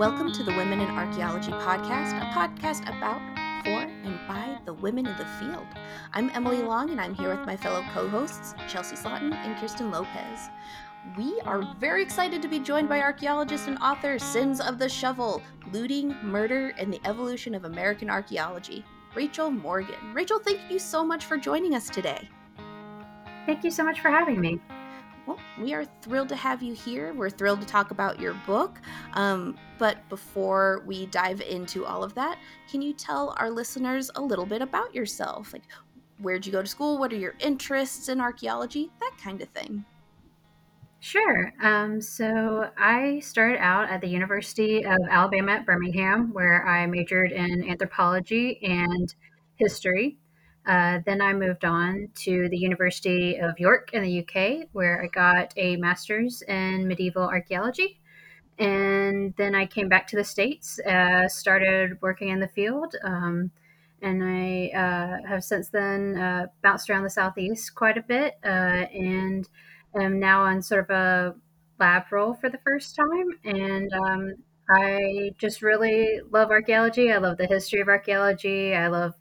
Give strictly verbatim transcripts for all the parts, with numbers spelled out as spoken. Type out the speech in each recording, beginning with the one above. Welcome to the Women in Archaeology podcast, a podcast about, for, and by the women in the field. I'm Emily Long, and I'm here with my fellow co-hosts, Chelsi Slotten and Kirsten Lopez. We are very excited to be joined by archaeologist and author Sins of the Shovel, Looting, Murder, and the Evolution of American Archaeology, Rachel Morgan. Rachel, thank you so much for joining us today. Thank you so much for having me. Well, we are thrilled to have you here. We're thrilled to talk about your book. Um, but before we dive into all of that, can you tell our listeners a little bit about yourself? Like, where'd you go to school? What are your interests in archaeology? That kind of thing. Sure. Um, so I started out at the University of Alabama at Birmingham, where I majored in anthropology and history. Uh, then I moved on to the University of York in the U K, where I got a master's in medieval archaeology. And then I came back to the States, uh, started working in the field. Um, and I uh, have since then uh, bounced around the Southeast quite a bit uh, and am now on sort of a lab role for the first time. And um, I just really love archaeology. I love the history of archaeology. I love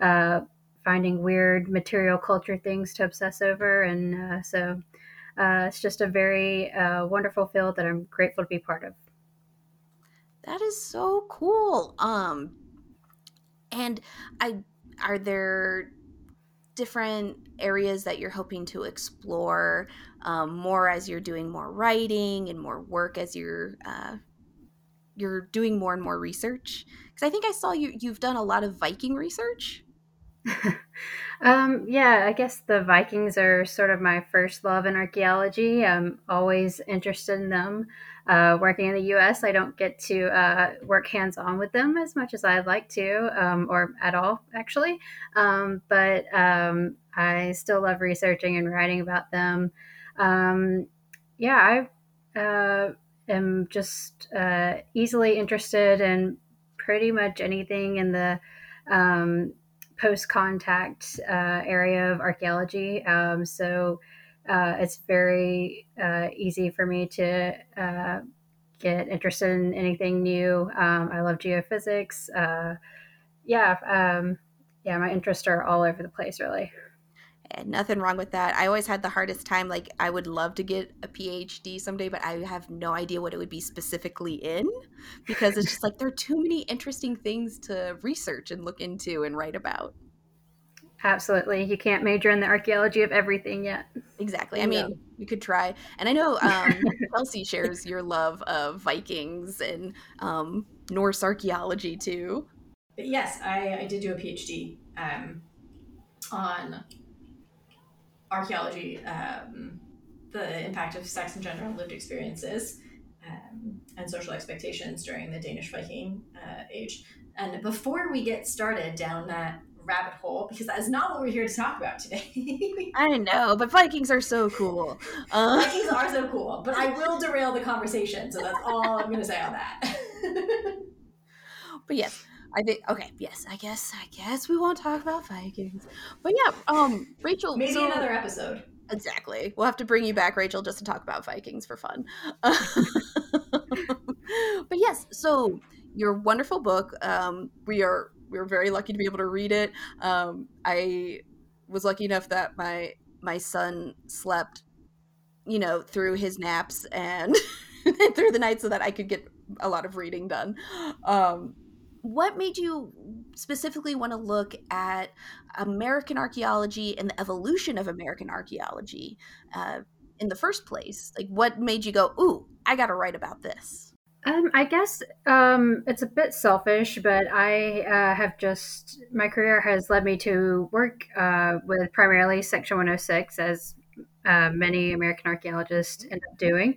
uh finding weird material culture things to obsess over. And uh, so uh, it's just a very uh, wonderful field that I'm grateful to be part of. That is so cool. Um, and I, are there different areas that you're hoping to explore um, more as you're doing more writing and more work as you're uh, you're doing more and more research? Because I think I saw you, you've done a lot of Viking research. um, yeah, I guess the Vikings are sort of my first love in archaeology. I'm always interested in them. Uh, working in the U S, I don't get to uh, work hands-on with them as much as I'd like to, um, or at all, actually. Um, but um, I still love researching and writing about them. Um, yeah, I uh, am just uh, easily interested in pretty much anything in the um post-contact uh, area of archaeology. Um, so uh, it's very uh, easy for me to uh, get interested in anything new. Um, I love geophysics. Uh, yeah, um, yeah, my interests are all over the place, really. And nothing wrong with that. I always had the hardest time. Like, I would love to get a P H D someday, but I have no idea what it would be specifically in, because it's just like there are too many interesting things to research and look into and write about. Absolutely. You can't major in the archaeology of everything yet. Exactly. I mean, no. You could try. And I know um, Chelsi shares your love of Vikings and um, Norse archaeology too. But yes, I, I did do a P H D um, on archaeology, um, the impact of sex and gender on lived experiences um, and social expectations during the Danish Viking uh, age. And before we get started down that rabbit hole, because that is not what we're here to talk about today. I know, but Vikings are so cool. Uh... Vikings are so cool, but I will derail the conversation. So that's all I'm going to say on that. But yes. I think, okay, yes, I guess, I guess we won't talk about Vikings. But yeah, um, Rachel. Maybe so, another episode. Exactly. We'll have to bring you back, Rachel, just to talk about Vikings for fun. Uh, but yes, so your wonderful book, um, we are, we're very lucky to be able to read it. Um, I was lucky enough that my, my son slept, you know, through his naps and through the night so that I could get a lot of reading done. Um, What made you specifically want to look at American archaeology and the evolution of American archaeology uh, in the first place? Like, what made you go, ooh, I got to write about this? Um, I guess um, it's a bit selfish, but I uh, have just, my career has led me to work uh, with primarily Section one oh six, as uh, many American archaeologists end up doing.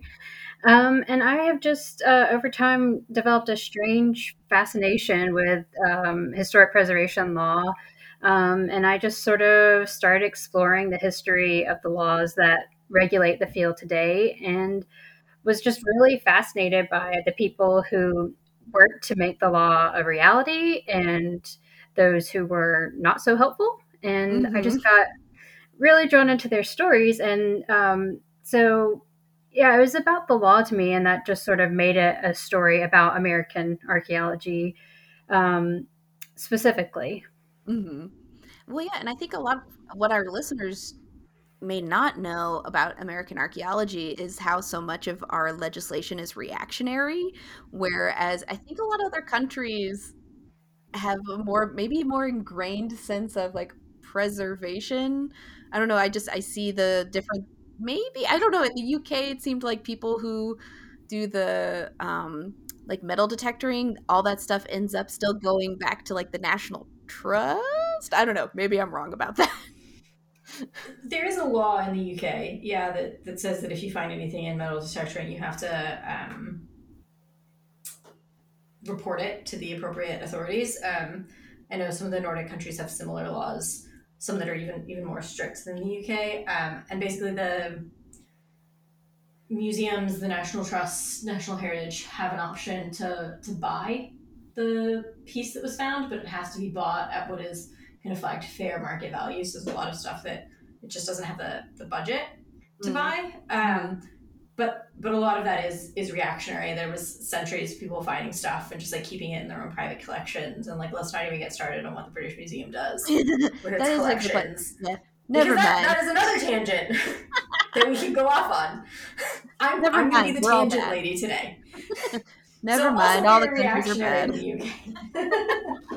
Um, and I have just, uh, over time, developed a strange fascination with um, historic preservation law. Um, and I just sort of started exploring the history of the laws that regulate the field today, and was just really fascinated by the people who worked to make the law a reality and those who were not so helpful. And mm-hmm. I just got really drawn into their stories. And um, so... Yeah, it was about the law to me, and that just sort of made it a story about American archaeology um, specifically. Mm-hmm. Well, yeah, and I think a lot of what our listeners may not know about American archaeology is how so much of our legislation is reactionary, whereas I think a lot of other countries have a more, maybe a more ingrained sense of like preservation. I don't know. I just, I see the different, maybe, I don't know. In the U K, it seemed like people who do the um, like metal detectoring, all that stuff ends up still going back to like the National Trust. I don't know. Maybe I'm wrong about that. There is a law in the U K, yeah, that, that says that if you find anything in metal detectoring, you have to um, report it to the appropriate authorities. Um, I know some of the Nordic countries have similar laws, some that are even, even more strict than the U K. Um, and basically the museums, the National Trusts, National Heritage have an option to, to buy the piece that was found, but it has to be bought at what is kind of flagged fair market value. So there's a lot of stuff that it just doesn't have the, the budget to mm. buy. Um, but but a lot of that is is reactionary. There was centuries of people finding stuff and just like keeping it in their own private collections, and like let's not even get started on what the British Museum does with its collections. Like, yeah. Never mind. That, that is another tangent that we can go off on. I'm never I'm mind. Gonna be the We're tangent lady today. Never so mind. All the countries are bad.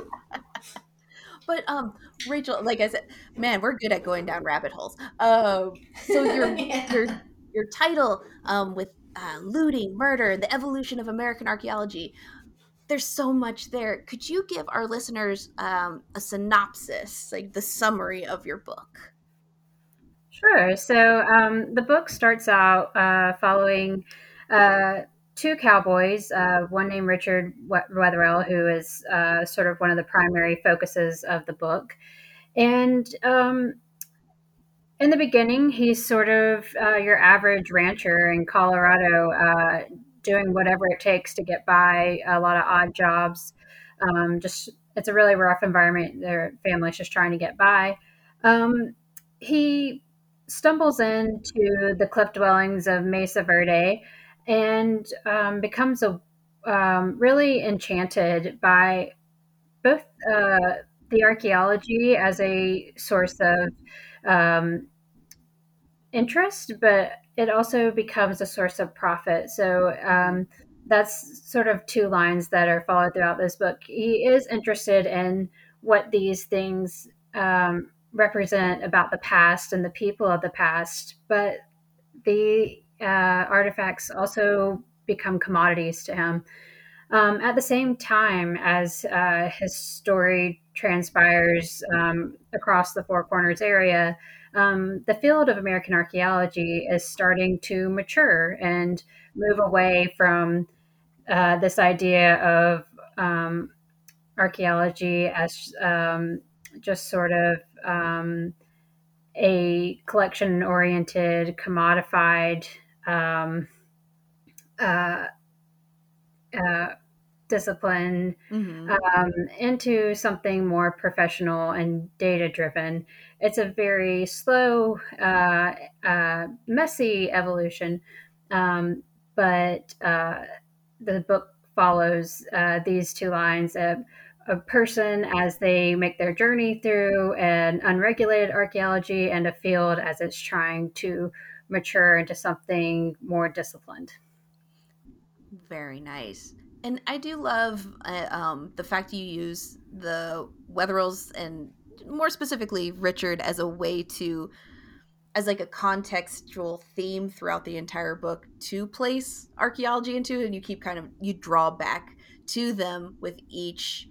But um, Rachel, like I said, man, we're good at going down rabbit holes. Um, so your yeah. your your title um, with uh, looting, murder, the evolution of American archaeology. There's so much there. Could you give our listeners um, a synopsis, like the summary of your book? Sure. So um, the book starts out uh, following uh, two cowboys, uh, one named Richard Wetherill, who is uh, sort of one of the primary focuses of the book. And um, in the beginning, he's sort of uh, your average rancher in Colorado, uh, doing whatever it takes to get by, a lot of odd jobs. Um, just it's a really rough environment. Their family's just trying to get by. Um, he stumbles into the cliff dwellings of Mesa Verde, and um, becomes a, um, really enchanted by both uh, the archaeology as a source of um, interest, but it also becomes a source of profit. So um, that's sort of two lines that are followed throughout this book. He is interested in what these things um, represent about the past and the people of the past, but the Uh, artifacts also become commodities to him. Um, at the same time as uh, his story transpires um, across the Four Corners area, um, the field of American archaeology is starting to mature and move away from uh, this idea of um, archaeology as um, just sort of um, a collection-oriented, commodified Um, uh, uh, discipline mm-hmm. um, into something more professional and data-driven. It's a very slow, uh, uh, messy evolution, um, but uh, the book follows uh, these two lines of a person as they make their journey through an unregulated archaeology and a field as it's trying to mature into something more disciplined. Very nice. And I do love uh, um, the fact you use the Wetherills and more specifically Richard as a way to, as like a contextual theme throughout the entire book to place archaeology into, and you keep kind of, you draw back to them with each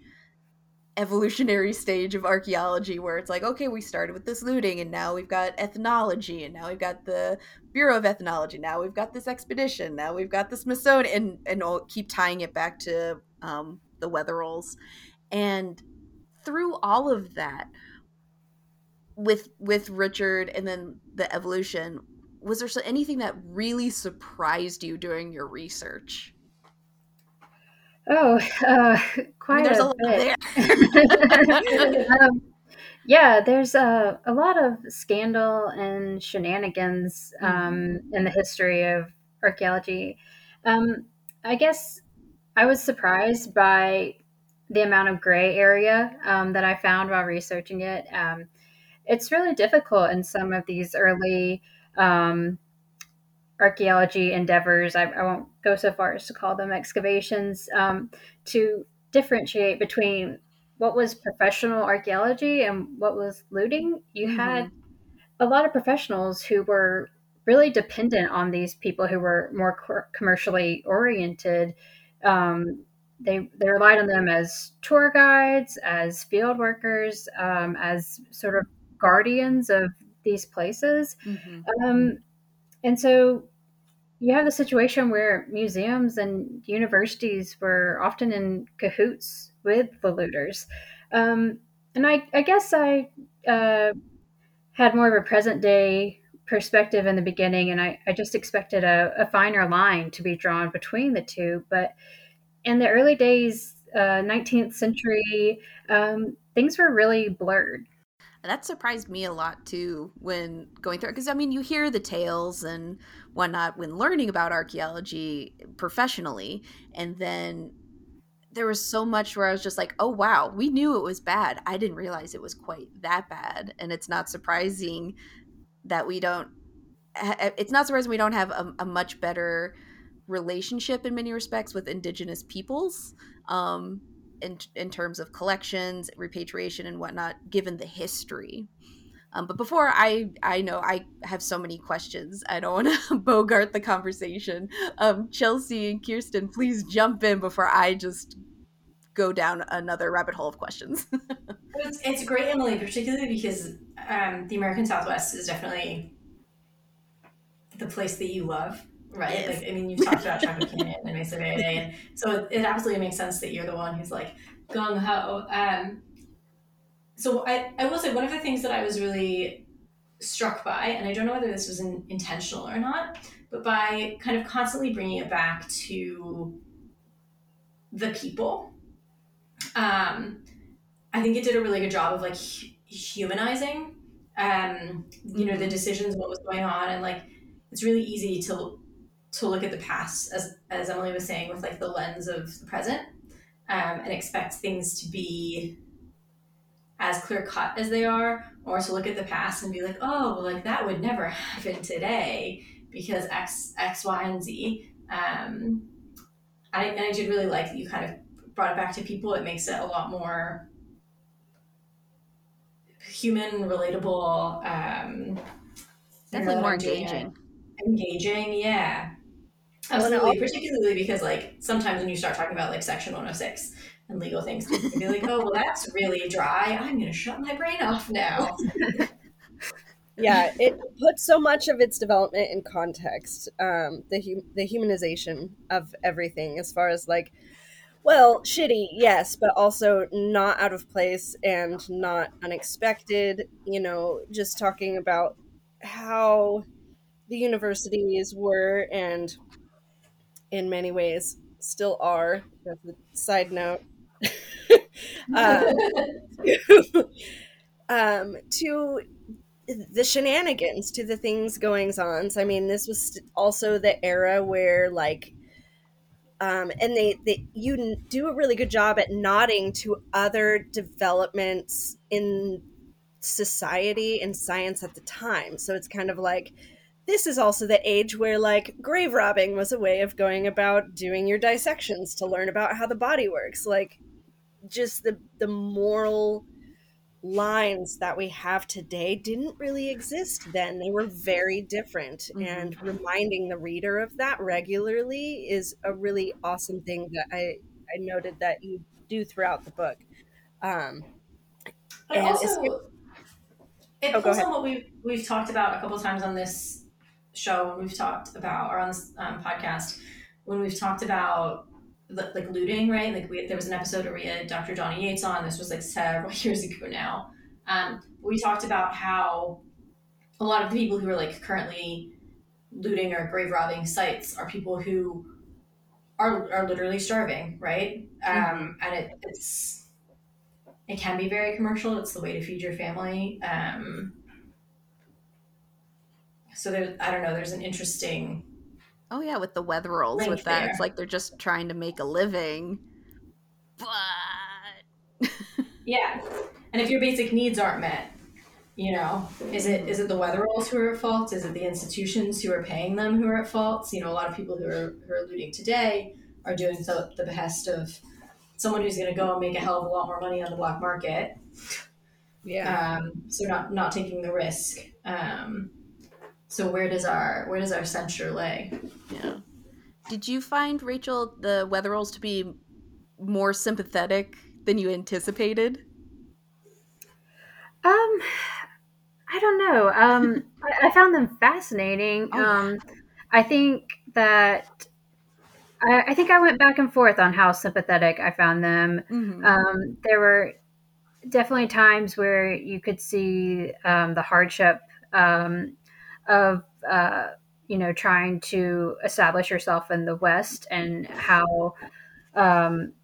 evolutionary stage of archaeology, where it's like, okay, we started with this looting, and now we've got ethnology, and now we've got the Bureau of Ethnology, now we've got this expedition, now we've got the Smithsonian, and, and I'll keep tying it back to um, the Wetherills. And through all of that, with with Richard and then the evolution, was there anything that really surprised you during your research? Oh, uh, quite there's a, a bit. There. um, yeah, there's a, a lot of scandal and shenanigans um, mm-hmm. in the history of archaeology. Um, I guess I was surprised by the amount of gray area um, that I found while researching it. Um, it's really difficult in some of these early um, archaeology endeavors. I, I won't go so far as to call them excavations, um, to differentiate between what was professional archaeology and what was looting. You mm-hmm. had a lot of professionals who were really dependent on these people who were more co- commercially oriented. Um, they they relied on them as tour guides, as field workers, um, as sort of guardians of these places. Mm-hmm. Um, and so you have the situation where museums and universities were often in cahoots with the looters. Um, and I, I guess I uh, had more of a present day perspective in the beginning, and I, I just expected a, a finer line to be drawn between the two. But in the early days, uh, nineteenth century, um, things were really blurred. That surprised me a lot too when going through it, because I mean, you hear the tales and whatnot when learning about archaeology professionally, and then there was so much where I was just like, oh wow, we knew it was bad. I didn't realize it was quite that bad. And it's not surprising that we don't, it's not surprising we don't have a, a much better relationship in many respects with indigenous peoples um, in, in terms of collections, repatriation and whatnot, given the history. Um, but before I, I know I have so many questions. I don't want to bogart the conversation. Um, Chelsi and Kirsten, please jump in before I just go down another rabbit hole of questions. it's, it's great, Emily, particularly because um, the American Southwest is definitely the place that you love, right? Yes. Like, I mean, you talked about Chaco Canyon and Mesa Verde, and so it, it absolutely makes sense that you're the one who's like gung ho. Um, so I, I will say one of the things that I was really struck by, and I don't know whether this was in, intentional or not, but by kind of constantly bringing it back to the people. Um, I think it did a really good job of like h- humanizing, um, you know, the decisions, what was going on. And like, it's really easy to, to look at the past, as, as Emily was saying, with like the lens of the present, um, and expect things to be as clear cut as they are, or to look at the past and be like, oh, well, like that would never happen today because X, X, Y, and Z. Um, I, and I did really like that you kind of brought it back to people. It makes it a lot more human, relatable, um, definitely more engaging. Engaging, yeah. Absolutely, particularly because like sometimes when you start talking about like Section one oh six and legal things, you can be like, oh, well, that's really dry. I'm going to shut my brain off now. Yeah, it puts so much of its development in context. Um, the hum- the humanization of everything, as far as like, well, shitty, yes, but also not out of place and not unexpected. You know, just talking about how the universities were and in many ways still are, as a side note, uh, to, um, to the shenanigans, to the things goings-ons. So, I mean, this was also the era where, like, Um, and they, they, you do a really good job at nodding to other developments in society and science at the time. So it's kind of like, this is also the age where like grave robbing was a way of going about doing your dissections to learn about how the body works. Like just the, the moral lines that we have today didn't really exist then. They were very different, and reminding the reader of that regularly is a really awesome thing that I, I noted that you do throughout the book. Um, but and also, it oh, pulls on what we've, we've talked about a couple times on this show when we've talked about, or on this um, podcast, when we've talked about like looting, right? Like we, there was an episode where we had Doctor Johnny Yates on. This was like several years ago now. Um, we talked about how a lot of the people who are like currently looting or grave robbing sites are people who are are literally starving, right? Mm-hmm. Um, and it, it's it can be very commercial. It's the way to feed your family. Um, so there, I don't know. There's an interesting Oh yeah, with the Wetherills, right with that. There. It's like they're just trying to make a living. But yeah. And if your basic needs aren't met, you know, is it is it the Wetherills who are at fault? Is it the institutions who are paying them who are at fault? You know, a lot of people who are who are looting today are doing so at the behest of someone who's going to go and make a hell of a lot more money on the black market. Yeah. Um, so not not taking the risk. Um, so where does our where does our censure lay? Yeah. Did you find, Rachel, the Wetherills to be more sympathetic than you anticipated? Um, I don't know. Um, I, I found them fascinating. Oh. Um, I think that. I think I went back and forth on how sympathetic I found them. Mm-hmm. Um, there were definitely times where you could see um, the hardship um, of, uh, you know, trying to establish yourself in the West and how um,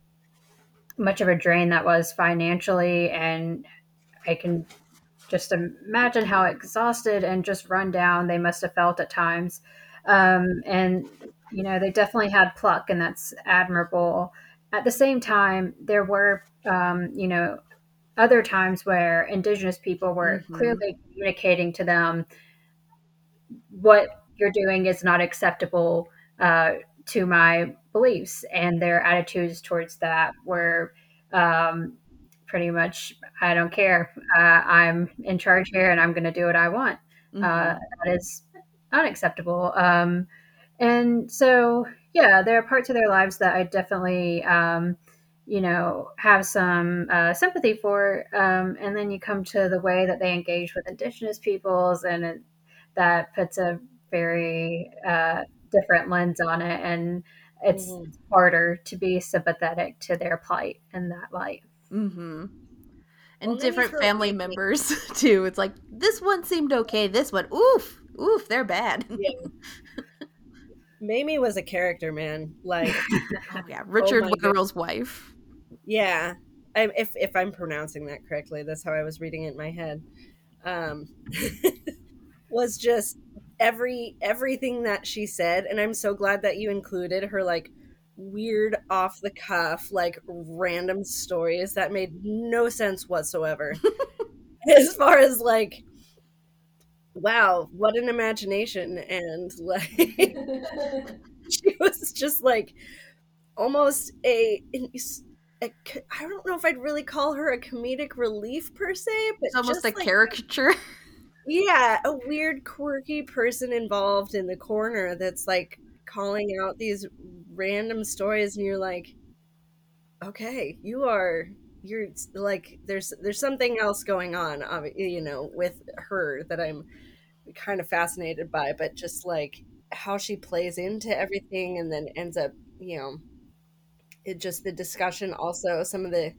much of a drain that was financially. And I can just imagine how exhausted and just run down they must have felt at times. Um, and you know, they definitely had pluck, and that's admirable. At the same time, there were, um, you know, other times where Indigenous people were mm-hmm. clearly communicating to them what you're doing is not acceptable uh, to my beliefs, and their attitudes towards that were um, pretty much, I don't care. Uh, I'm in charge here, and I'm going to do what I want. Mm-hmm. Uh, that is unacceptable. Um, And so, yeah, there are parts of their lives that I definitely, um, you know, have some uh, sympathy for. Um, and then you come to the way that they engage with Indigenous peoples, and it, that puts a very uh, different lens on it. And it's mm-hmm. harder to be sympathetic to their plight in that light. Mm-hmm. And well, different family really- members, too. It's like, this one seemed okay. This one, oof, oof, they're bad. Yeah. Mamie was a character, man. Like, oh, yeah, Richard oh Wetherill's wife. Yeah, I, if if I'm pronouncing that correctly, that's how I was reading it in my head. Um, was just every everything that she said, and I'm so glad that you included her like weird off the cuff, like random stories that made no sense whatsoever. As far as like. Wow, what an imagination. And like she was just like almost a, a I don't know if I'd really call her a comedic relief per se, but it's almost just a like, caricature. Yeah, a weird quirky person involved in the corner that's like calling out these random stories, and you're like, okay, you are you're like there's there's something else going on, you know, with her that I'm kind of fascinated by, but just like how she plays into everything and then ends up, you know, it just the discussion, also some of the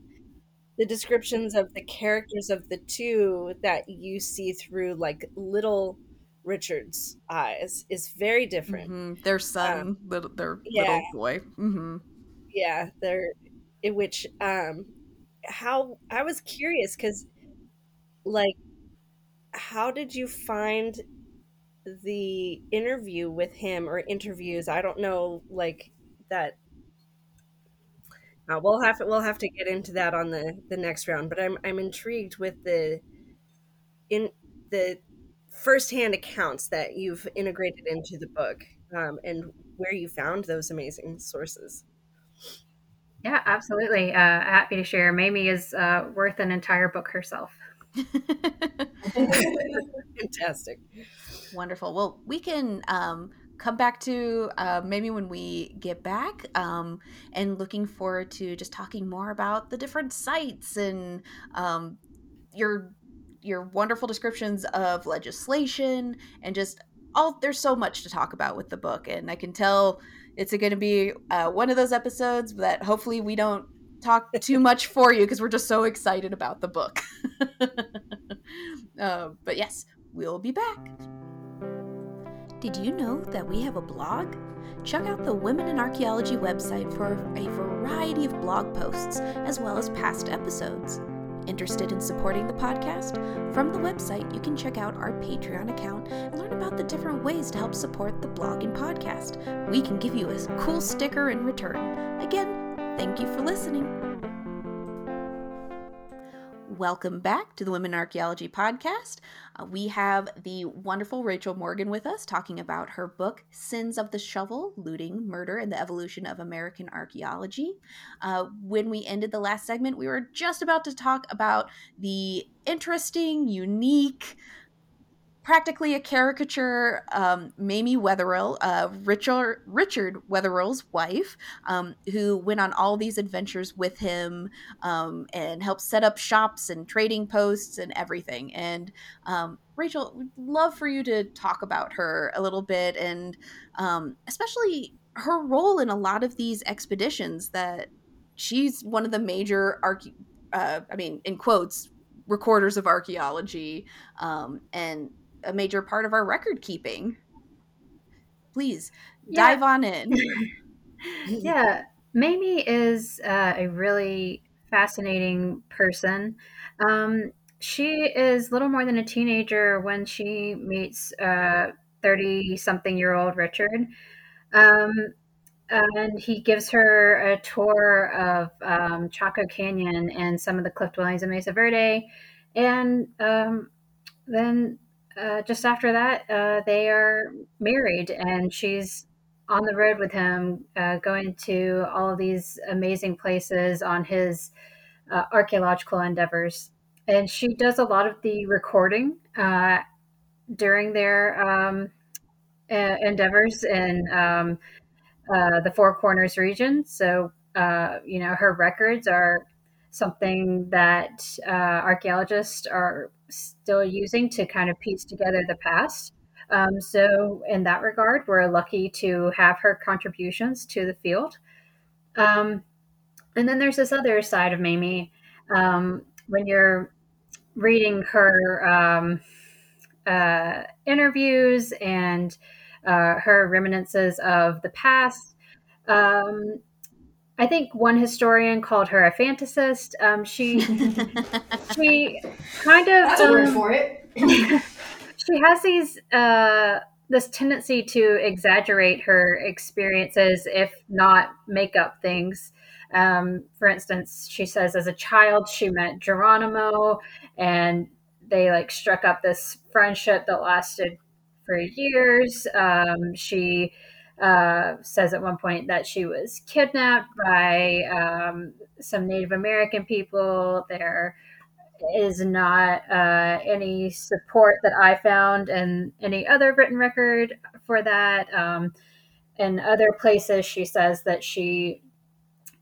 the descriptions of the characters of the two that you see through like little Richard's eyes is very different. Mm-hmm. Their son, um, little, their yeah. little boy. Mm-hmm. Yeah, they're which um how I was curious because like how did you find the interview with him or interviews? I don't know, like that uh, we'll have to, we'll have to get into that on the, the next round, but I'm I'm intrigued with the in the firsthand accounts that you've integrated into the book um, and where you found those amazing sources. Yeah, absolutely. Uh, happy to share. Mamie is uh, worth an entire book herself. Fantastic. Wonderful. Well, we can um, come back to uh, Mamie when we get back, um, and looking forward to just talking more about the different sites and um, your your wonderful descriptions of legislation and just all. There's so much to talk about with the book, and I can tell. It's going to be uh, one of those episodes that hopefully we don't talk too much for you because we're just so excited about the book. uh, but yes, we'll be back. Did you know that we have a blog? Check out the Women in Archaeology website for a variety of blog posts as well as past episodes. Interested in supporting the podcast? From the website, you can check out our Patreon account and learn about the different ways to help support the blog and podcast. We can give you a cool sticker in return. Again, thank you for listening. Welcome back to the Women in Archaeology podcast. Uh, we have the wonderful Rachel Morgan with us talking about her book, Sins of the Shovel, Looting, Murder, and the Evolution of American Archaeology. Uh, when we ended the last segment, we were just about to talk about the interesting, unique, practically a caricature, um, Mamie Wetherill, uh, Richard, Richard Wetherill's wife, um, who went on all these adventures with him um, and helped set up shops and trading posts and everything. And um, Rachel, we'd love for you to talk about her a little bit, and um, especially her role in a lot of these expeditions that she's one of the major, archae- uh, I mean, in quotes, recorders of archaeology, um, and a major part of our record keeping. Please yeah. dive on in. yeah. Mamie is uh, a really fascinating person. Um, she is little more than a teenager when she meets thirty something year old Richard. Um, and he gives her a tour of um, Chaco Canyon and some of the cliff dwellings in Mesa Verde. And um, then Uh, just after that, uh, they are married, and she's on the road with him, uh, going to all of these amazing places on his uh, archaeological endeavors. And she does a lot of the recording uh, during their um, uh, endeavors in um, uh, the Four Corners region. So, uh, you know, her records are something that uh, archaeologists are still using to kind of piece together the past. Um, so in that regard, we're lucky to have her contributions to the field. Um, and then there's this other side of Mamie. Um, when you're reading her um, uh, interviews and uh, her reminiscences of the past, um, I think one historian called her a fantasist. Um, she she kind of that's a word um, for it. She has these uh, this tendency to exaggerate her experiences, if not make up things. Um, for instance, she says as a child she met Geronimo, and they like struck up this friendship that lasted for years. Um, she. Uh, says at one point that she was kidnapped by um, some Native American people. There is not uh, any support that I found in any other written record for that. Um, in other places, she says that she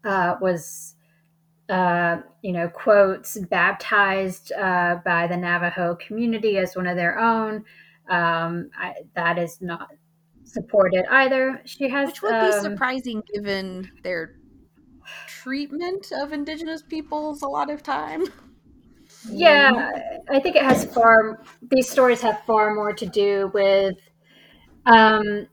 uh, was, uh, you know, quotes, baptized uh, by the Navajo community as one of their own. Um, I, that is not supported either. She has, which would be um, surprising given their treatment of indigenous peoples a lot of time. Yeah, I think it has far. These stories have far more to do with um,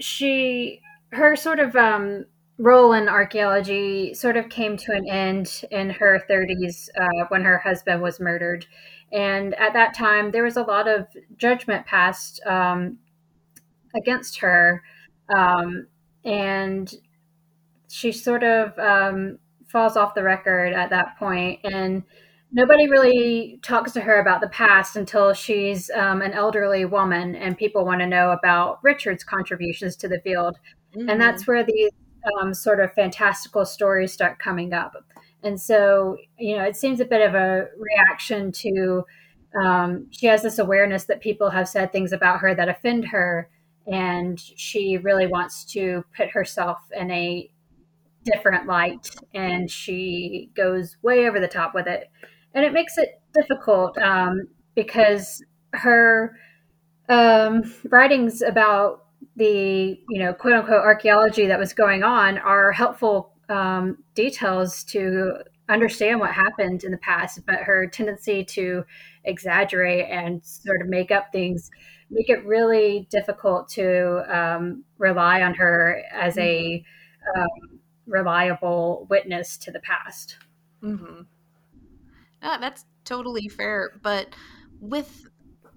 she her sort of um, role in archaeology sort of came to an end in her thirties uh, when her husband was murdered. And at that time, there was a lot of judgment passed um, against her. Um, and she sort of um, falls off the record at that point. And nobody really talks to her about the past until she's um, an elderly woman and people want to know about Richard's contributions to the field. Mm-hmm. And that's where these um, sort of fantastical stories start coming up. And so, you know, it seems a bit of a reaction to, um, she has this awareness that people have said things about her that offend her, and she really wants to put herself in a different light, and she goes way over the top with it. And it makes it difficult um, because her um, writings about the, you know, quote unquote archaeology that was going on are helpful Um, details to understand what happened in the past, but her tendency to exaggerate and sort of make up things make it really difficult to um, rely on her as a um, reliable witness to the past. Mm-hmm. Oh, that's totally fair. But with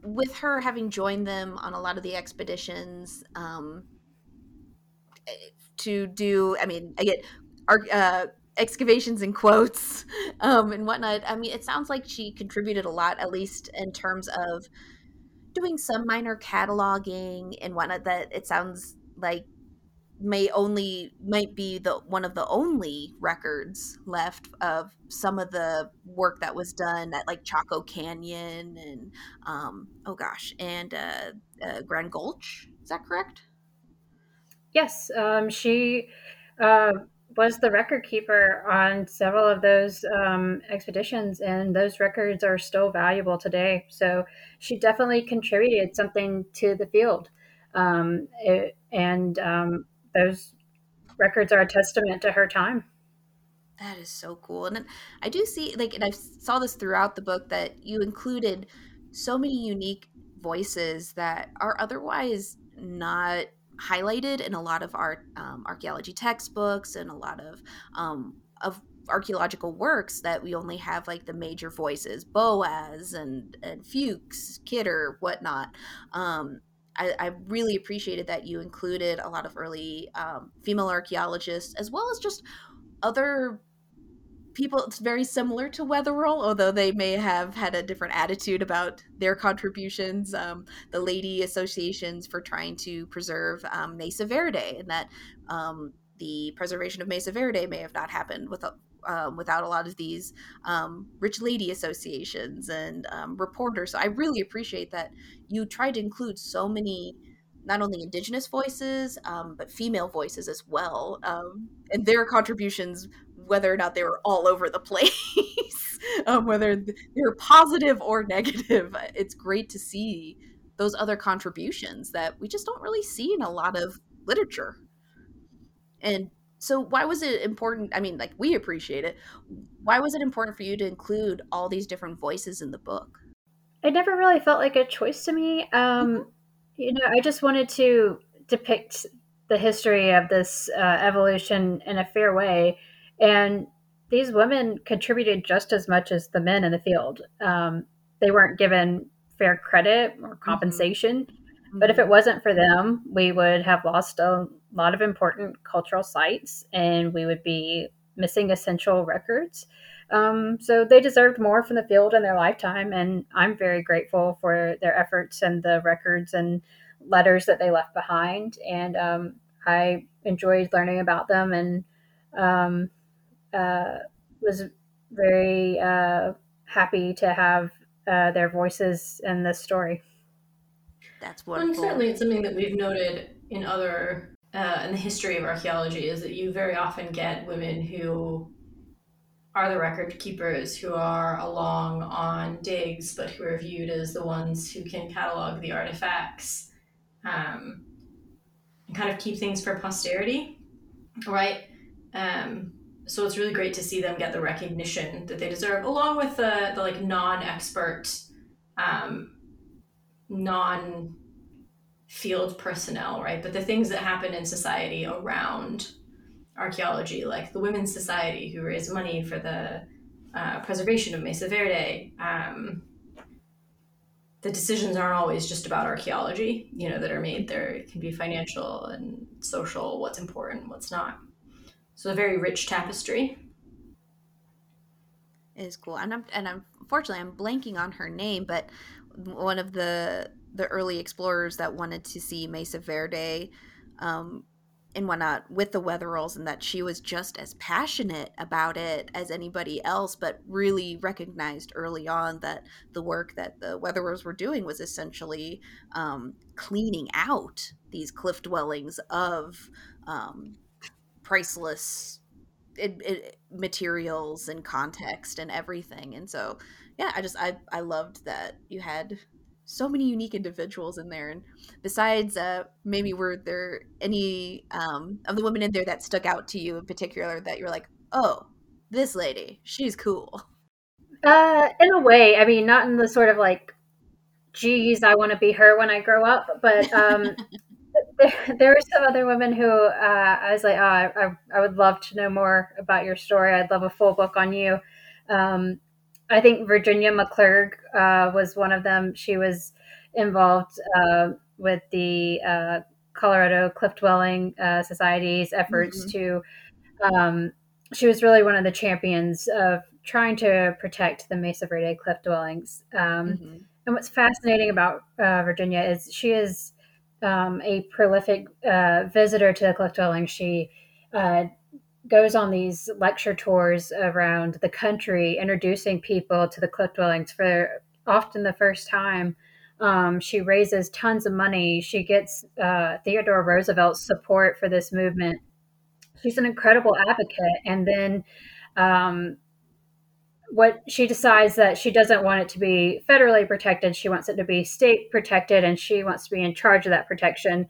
with her having joined them on a lot of the expeditions um, to do, I mean, again, our, uh, excavations and quotes um, and whatnot, I mean, it sounds like she contributed a lot, at least in terms of doing some minor cataloging and whatnot that it sounds like may only might be the one of the only records left of some of the work that was done at like Chaco Canyon and um oh gosh and uh, uh Grand Gulch. Is that correct? Yes, um she uh was the record keeper on several of those um expeditions, and those records are still valuable today, so she definitely contributed something to the field. um it, and um Those records are a testament to her time. That is so cool. And I do see, like, and I saw this throughout the book, that you included so many unique voices that are otherwise not highlighted in a lot of our um, archaeology textbooks and a lot of um, of archaeological works, that we only have like the major voices, Boas and, and Fuchs, Kidder, whatnot. Um, I, I really appreciated that you included a lot of early um, female archaeologists, as well as just other people. It's very similar to Wetherill, although they may have had a different attitude about their contributions. Um, the lady associations for trying to preserve um, Mesa Verde, and that um, the preservation of Mesa Verde may have not happened without Um, without a lot of these um, rich lady associations and um, reporters. So I really appreciate that you tried to include so many, not only indigenous voices, um, but female voices as well. Um, and their contributions, whether or not they were all over the place, um, whether they're positive or negative, it's great to see those other contributions that we just don't really see in a lot of literature. And so why was it important? I mean, like, we appreciate it. Why was it important for you to include all these different voices in the book? It never really felt like a choice to me. Um, you know, I just wanted to depict the history of this uh, evolution in a fair way. And these women contributed just as much as the men in the field. Um, they weren't given fair credit or compensation. Mm-hmm. But if it wasn't for them, we would have lost a lot of important cultural sites, and we would be missing essential records. Um, so they deserved more from the field in their lifetime, and I'm very grateful for their efforts and the records and letters that they left behind. And um, I enjoyed learning about them, and um, uh, was very uh, happy to have uh, their voices in this story. That's wonderful. And certainly it's something that we've noted in other, uh, in the history of archaeology, is that you very often get women who are the record keepers, who are along on digs, but who are viewed as the ones who can catalog the artifacts um, and kind of keep things for posterity, right? Um, so it's really great to see them get the recognition that they deserve, along with the, the like non-expert um non-field personnel, right? But the things that happen in society around archaeology, like the Women's Society who raised money for the uh, preservation of Mesa Verde, um, the decisions aren't always just about archaeology, you know, that are made. There can be financial and social, what's important, what's not. So a very rich tapestry. It is cool. And I'm, and I'm, unfortunately, I'm blanking on her name, but one of the the early explorers that wanted to see Mesa Verde um, and whatnot with the Wetherills, and that she was just as passionate about it as anybody else, but really recognized early on that the work that the Wetherills were doing was essentially um, cleaning out these cliff dwellings of um, priceless It, it, materials and context and everything. And so, yeah, I just, I, I loved that you had so many unique individuals in there. And besides, uh, maybe were there any um, of the women in there that stuck out to you in particular that you're like, oh, this lady, she's cool? Uh, in a way, I mean, not in the sort of like, geez, I want to be her when I grow up, but um There, there were some other women who uh, I was like, oh, I, I, I would love to know more about your story. I'd love a full book on you. Um, I think Virginia McClurg uh, was one of them. She was involved uh, with the uh, Colorado Cliff Dwelling uh, Society's efforts mm-hmm. to, um, she was really one of the champions of trying to protect the Mesa Verde cliff dwellings. Um, mm-hmm. And what's fascinating about uh, Virginia is she is um, a prolific uh, visitor to the cliff dwelling. She uh, goes on these lecture tours around the country, introducing people to the cliff dwellings for often the first time. Um, she raises tons of money. She gets uh, Theodore Roosevelt's support for this movement. She's an incredible advocate. And then um, what she decides that she doesn't want it to be federally protected. She wants it to be state protected, and she wants to be in charge of that protection.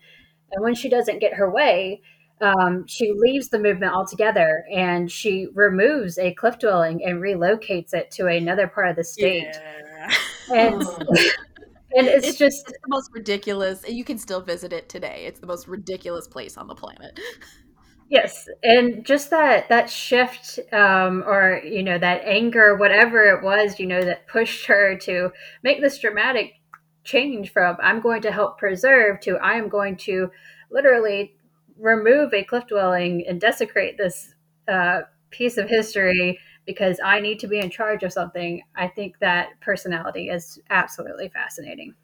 And when she doesn't get her way, um, she leaves the movement altogether, and she removes a cliff dwelling and relocates it to another part of the state. Yeah. And, and it's, it's just it's the most ridiculous. And you can still visit it today. It's the most ridiculous place on the planet. Yes. And just that, that shift, um, or, you know, that anger, whatever it was, you know, that pushed her to make this dramatic change from I'm going to help preserve to I am going to literally remove a cliff dwelling and desecrate this uh, piece of history because I need to be in charge of something. I think that personality is absolutely fascinating.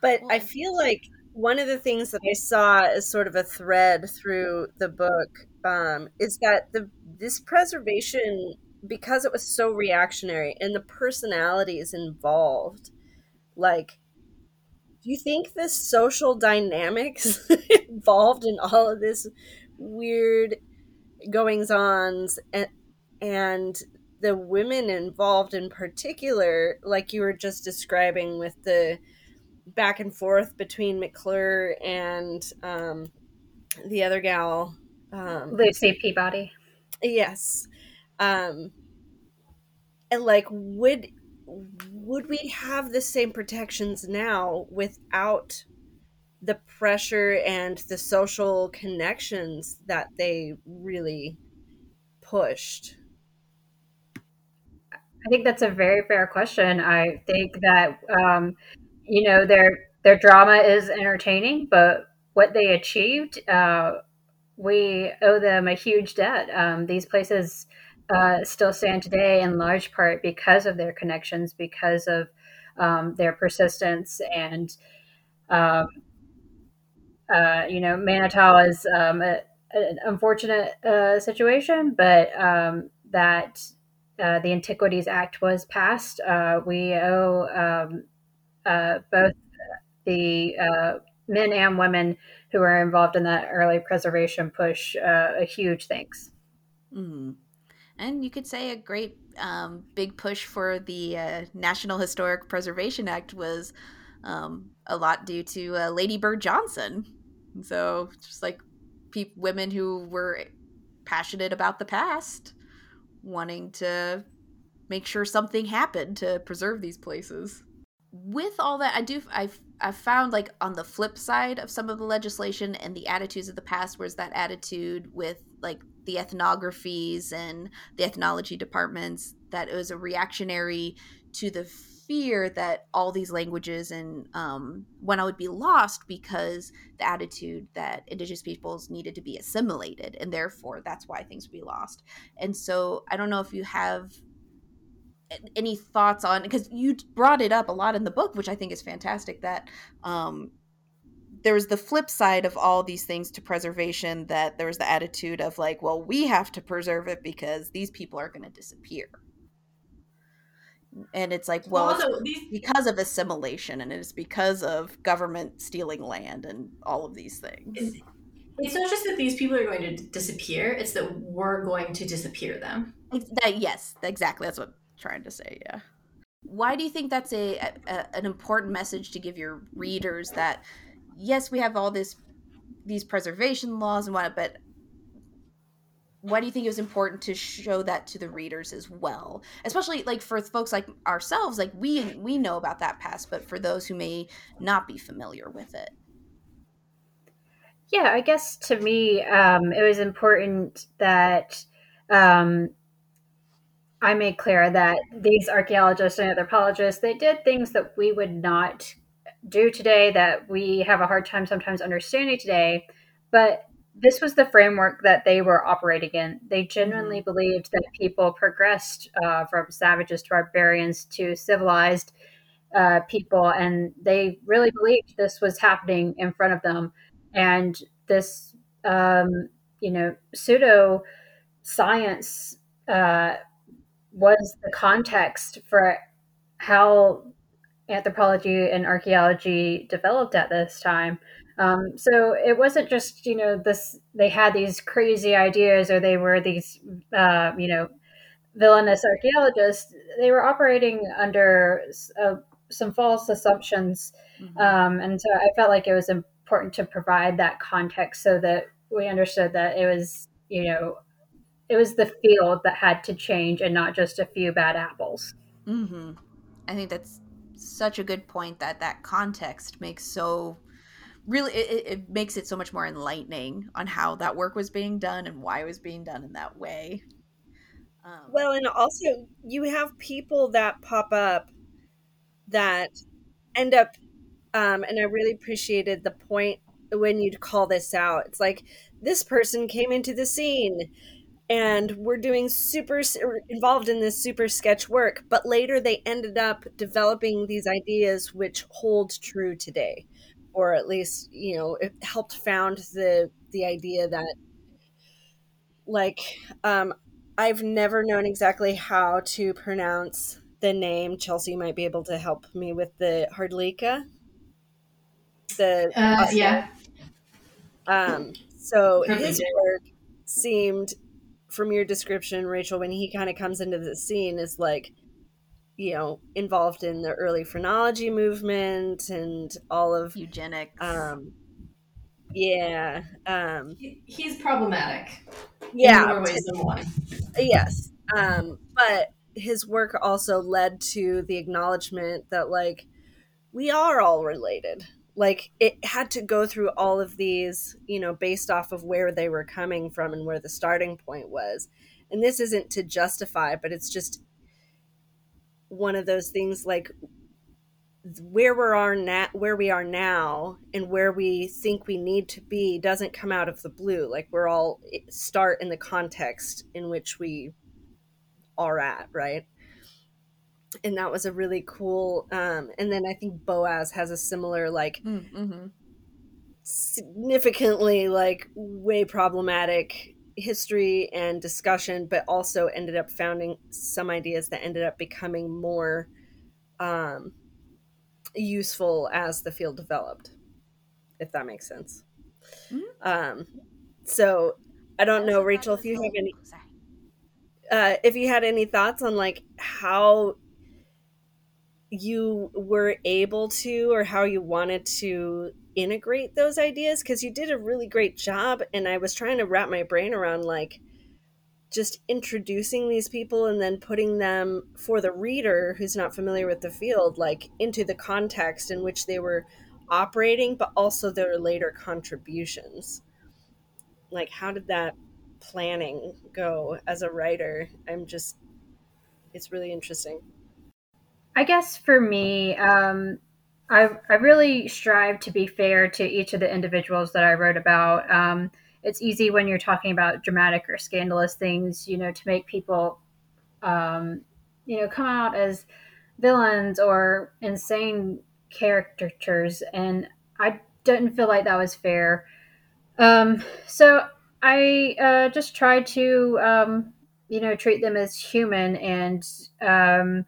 But I feel like one of the things that I saw as sort of a thread through the book um, is that the this preservation, because it was so reactionary and the personalities involved, like, do you think the social dynamics involved in all of this weird goings-ons and, and the women involved in particular, like you were just describing with the back and forth between McClure and um, the other gal. Um, Lucy Peabody. Yes. Um, and like, would would we have the same protections now without the pressure and the social connections that they really pushed? I think that's a very fair question. I think that... Um, You know, their their drama is entertaining, but what they achieved, uh, we owe them a huge debt. Um, these places uh, still stand today in large part because of their connections, because of um, their persistence. And, um, uh, you know, Manitou is um, a, an unfortunate uh, situation, but um, that uh, the Antiquities Act was passed. Uh, we owe... Um, Uh, both the uh, men and women who were involved in that early preservation push, uh, a huge thanks. Mm. And you could say a great um, big push for the uh, National Historic Preservation Act was um, a lot due to uh, Lady Bird Johnson. And so just like pe- women who were passionate about the past, wanting to make sure something happened to preserve these places. With all that, I do, I've, I've found like on the flip side of some of the legislation and the attitudes of the past was that attitude with like the ethnographies and the ethnology departments, that it was a reactionary to the fear that all these languages and um, when I would be lost because the attitude that indigenous peoples needed to be assimilated and therefore that's why things would be lost. And so I don't know if you have any thoughts on, because you brought it up a lot in the book, which I think is fantastic, that um, there was the flip side of all these things to preservation, that there was the attitude of like, well, we have to preserve it because these people are going to disappear. And it's like, well, well it's these- because of assimilation and it's because of government stealing land and all of these things. It's, it's not just that these people are going to disappear, it's that we're going to disappear them. That, yes, exactly. That's what trying to say. Yeah. Why do you think that's a, a an important message to give your readers, that yes, we have all this these preservation laws and whatnot, but why do you think it was important to show that to the readers as well, especially like for folks like ourselves, like we we know about that past, but for those who may not be familiar with it? Yeah, I guess to me um it was important that um I made clear that these archaeologists and anthropologists, they did things that we would not do today, that we have a hard time sometimes understanding today. But this was the framework that they were operating in. They genuinely believed that people progressed uh, from savages to barbarians to civilized uh, people. And they really believed this was happening in front of them. And this, um, you know, pseudo science uh was the context for how anthropology and archaeology developed at this time. Um, so it wasn't just, you know, this, they had these crazy ideas or they were these, uh, you know, villainous archaeologists. They were operating under uh, some false assumptions. Mm-hmm. Um, and so I felt like it was important to provide that context so that we understood that it was, you know, it was the field that had to change and not just a few bad apples. Mm-hmm. I think that's such a good point, that that context makes so really, it, it makes it so much more enlightening on how that work was being done and why it was being done in that way. Um, well, and also you have people that pop up that end up, um, and I really appreciated the point when you'd call this out. It's like, this person came into the scene and we're doing super involved in this super sketch work, but later they ended up developing these ideas which hold true today, or at least, you know, it helped found the the idea that, like, um, I've never known exactly how to pronounce the name. Chelsi might be able to help me with the Hrdlička. The uh, yeah. Um. So Perfect. His work seemed, from your description, Rachel, when he kind of comes into the scene, is like, you know, involved in the early phrenology movement and all of eugenics. Um, yeah. Um, he, he's problematic. Yeah. In more ways than one. Yes. Um, but his work also led to the acknowledgement that, like, we are all related. Like, it had to go through all of these, you know, based off of where they were coming from and where the starting point was. And this isn't to justify, but it's just one of those things, like, where we are now, where we are now and where we think we need to be doesn't come out of the blue. Like, we're all start in the context in which we are at, right? And that was a really cool, um, and then I think Boas has a similar, like, mm-hmm. significantly, like, way problematic history and discussion, but also ended up founding some ideas that ended up becoming more um, useful as the field developed, if that makes sense. Mm-hmm. Um, so I don't know, Rachel, if you have any, uh, if you had any thoughts on, like, how you were able to, or how you wanted to integrate those ideas, because you did a really great job. And I was trying to wrap my brain around, like, just introducing these people and then putting them, for the reader who's not familiar with the field, like, into the context in which they were operating, but also their later contributions. Like, how did that planning go as a writer? I'm just, it's really interesting. I guess for me, um, I, I really strive to be fair to each of the individuals that I wrote about. Um, it's easy when you're talking about dramatic or scandalous things, you know, to make people, um, you know, come out as villains or insane caricatures. And I didn't feel like that was fair. Um, so I uh, just tried to, um, you know, treat them as human and, um,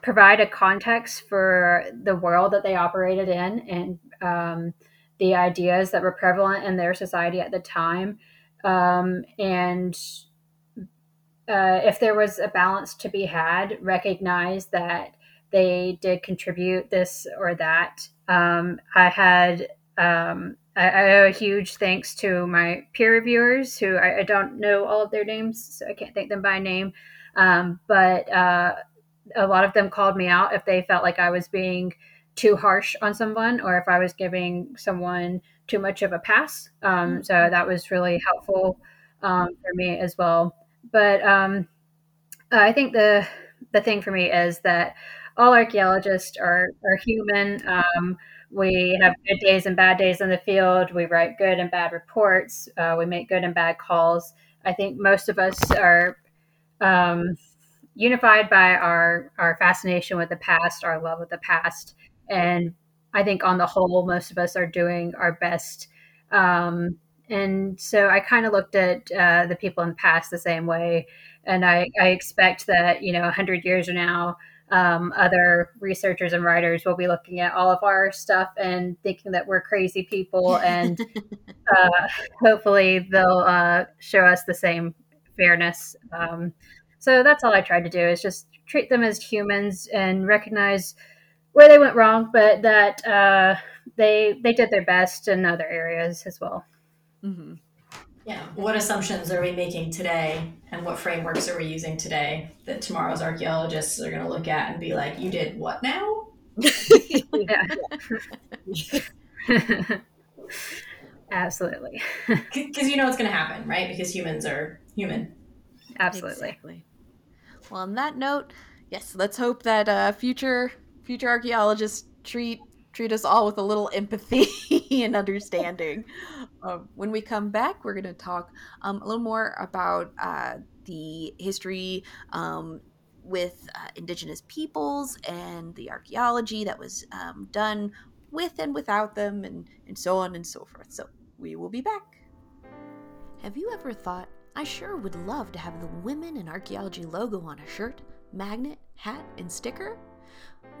provide a context for the world that they operated in and um, the ideas that were prevalent in their society at the time. Um, and uh, if there was a balance to be had, recognize that they did contribute this or that. Um, I had, um, I, I owe a huge thanks to my peer reviewers who I, I don't know all of their names, so I can't thank them by name. Um, but, uh, a lot of them called me out if they felt like I was being too harsh on someone or if I was giving someone too much of a pass. Um, mm-hmm. So that was really helpful um, for me as well. But um, Uh, I think the the thing for me is that all archaeologists are are human. Um, we have good days and bad days in the field. We write good and bad reports. Uh, we make good and bad calls. I think most of us are um, unified by our, our fascination with the past, our love of the past. And I think on the whole, most of us are doing our best. Um, and so I kind of looked at uh, the people in the past the same way. And I, I expect that, you know, one hundred years from now, um, other researchers and writers will be looking at all of our stuff and thinking that we're crazy people. And uh, hopefully they'll uh, show us the same fairness. Um, so that's all I tried to do, is just treat them as humans and recognize where they went wrong, but that uh, they they did their best in other areas as well. Mm-hmm. Yeah. What assumptions are we making today, and what frameworks are we using today that tomorrow's archaeologists are going to look at and be like, you did what now? Absolutely. Because you know what's going to happen, right? Because humans are human. Absolutely. Exactly. Well, on that note, yes, let's hope that uh, future future archaeologists treat treat us all with a little empathy and understanding. Um, when we come back, we're going to talk um, a little more about uh, the history um, with uh, Indigenous peoples and the archaeology that was um, done with and without them, and, and so on and so forth. So we will be back. Have you ever thought, I sure would love to have the Women in Archaeology logo on a shirt, magnet, hat, and sticker?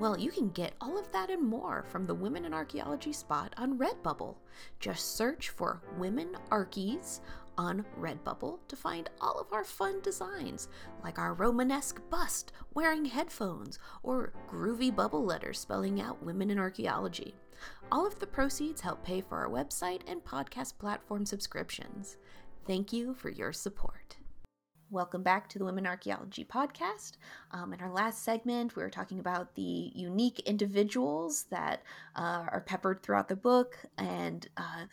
Well, you can get all of that and more from the Women in Archaeology spot on Redbubble. Just search for Women Archies on Redbubble to find all of our fun designs, like our Romanesque bust wearing headphones or groovy bubble letters spelling out Women in Archaeology. All of the proceeds help pay for our website and podcast platform subscriptions. Thank you for your support. Welcome back to the Women Archaeology podcast. Um, in our last segment, we were talking about the unique individuals that uh, are peppered throughout the book, and uh,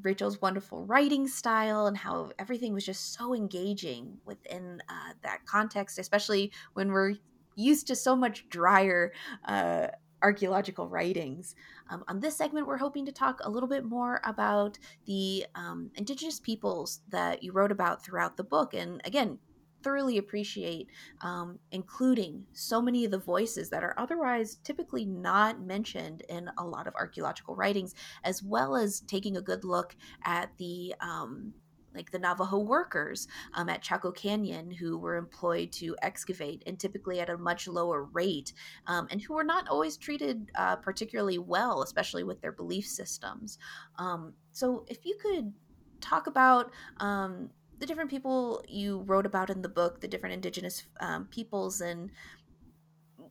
Rachel's wonderful writing style, and how everything was just so engaging within uh, that context, especially when we're used to so much drier uh, archaeological writings. Um, on this segment, we're hoping to talk a little bit more about the um, Indigenous peoples that you wrote about throughout the book. And again, thoroughly appreciate um, including so many of the voices that are otherwise typically not mentioned in a lot of archaeological writings, as well as taking a good look at the um, like the Navajo workers um, at Chaco Canyon, who were employed to excavate, and typically at a much lower rate, um, and who were not always treated uh, particularly well, especially with their belief systems. Um, so if you could talk about um, the different people you wrote about in the book, the different Indigenous um, peoples, and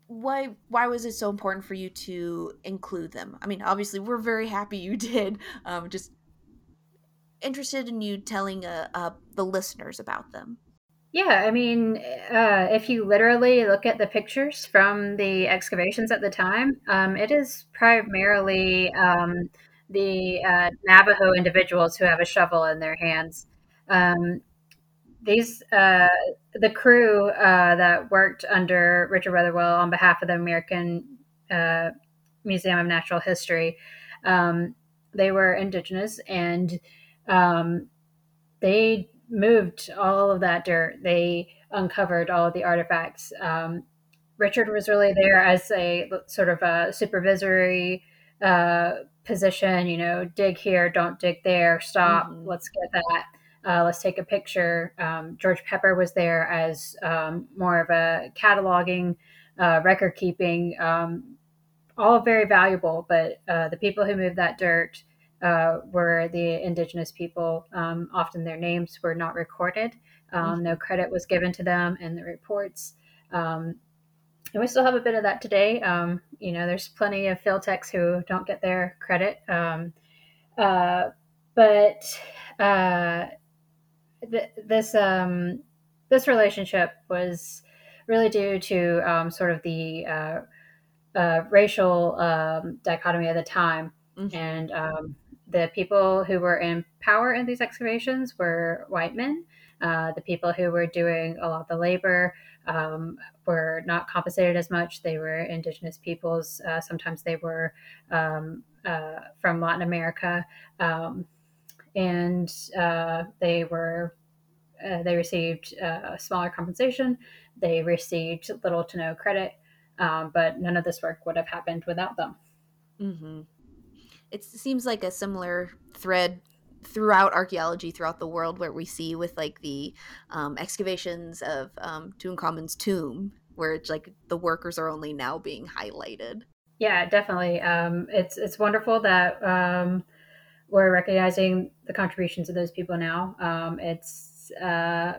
why why was it so important for you to include them? I mean, obviously, we're very happy you did, um, just interested in you telling uh, uh, the listeners about them. Yeah, I mean, uh, if you literally look at the pictures from the excavations at the time, um, it is primarily um, the uh, Navajo individuals who have a shovel in their hands. Um, these uh, the crew uh, that worked under Richard Wetherill on behalf of the American uh, Museum of Natural History, um, they were Indigenous, and Um, they moved all of that dirt. They uncovered all of the artifacts. Um, Richard was really there as a sort of a supervisory uh, position, you know, dig here, don't dig there, stop, mm-hmm. let's get that, uh, let's take a picture. Um, George Pepper was there as um, more of a cataloging, uh, record keeping, um, all very valuable, but uh, the people who moved that dirt Uh, were the Indigenous people. Um, often their names were not recorded. Um, mm-hmm. No credit was given to them in the reports. Um, and we still have a bit of that today. Um, you know, there's plenty of field techs who don't get their credit. Um, uh, but uh, th- this um, this relationship was really due to um, sort of the uh, uh, racial um, dichotomy of the time. Mm-hmm. And um, the people who were in power in these excavations were white men, Uh, the people who were doing a lot of the labor um, were not compensated as much. They were indigenous peoples. Uh, sometimes they were um, uh, from Latin America, um, and uh, they were uh, they received uh, smaller compensation. They received little to no credit, um, but none of this work would have happened without them. Mm-hmm. It seems like a similar thread throughout archaeology, throughout the world, where we see with like the um, excavations of um, Tutankhamun's tomb, where it's like the workers are only now being highlighted. Yeah, definitely. Um, it's it's wonderful that um, we're recognizing the contributions of those people now. Um, it's uh,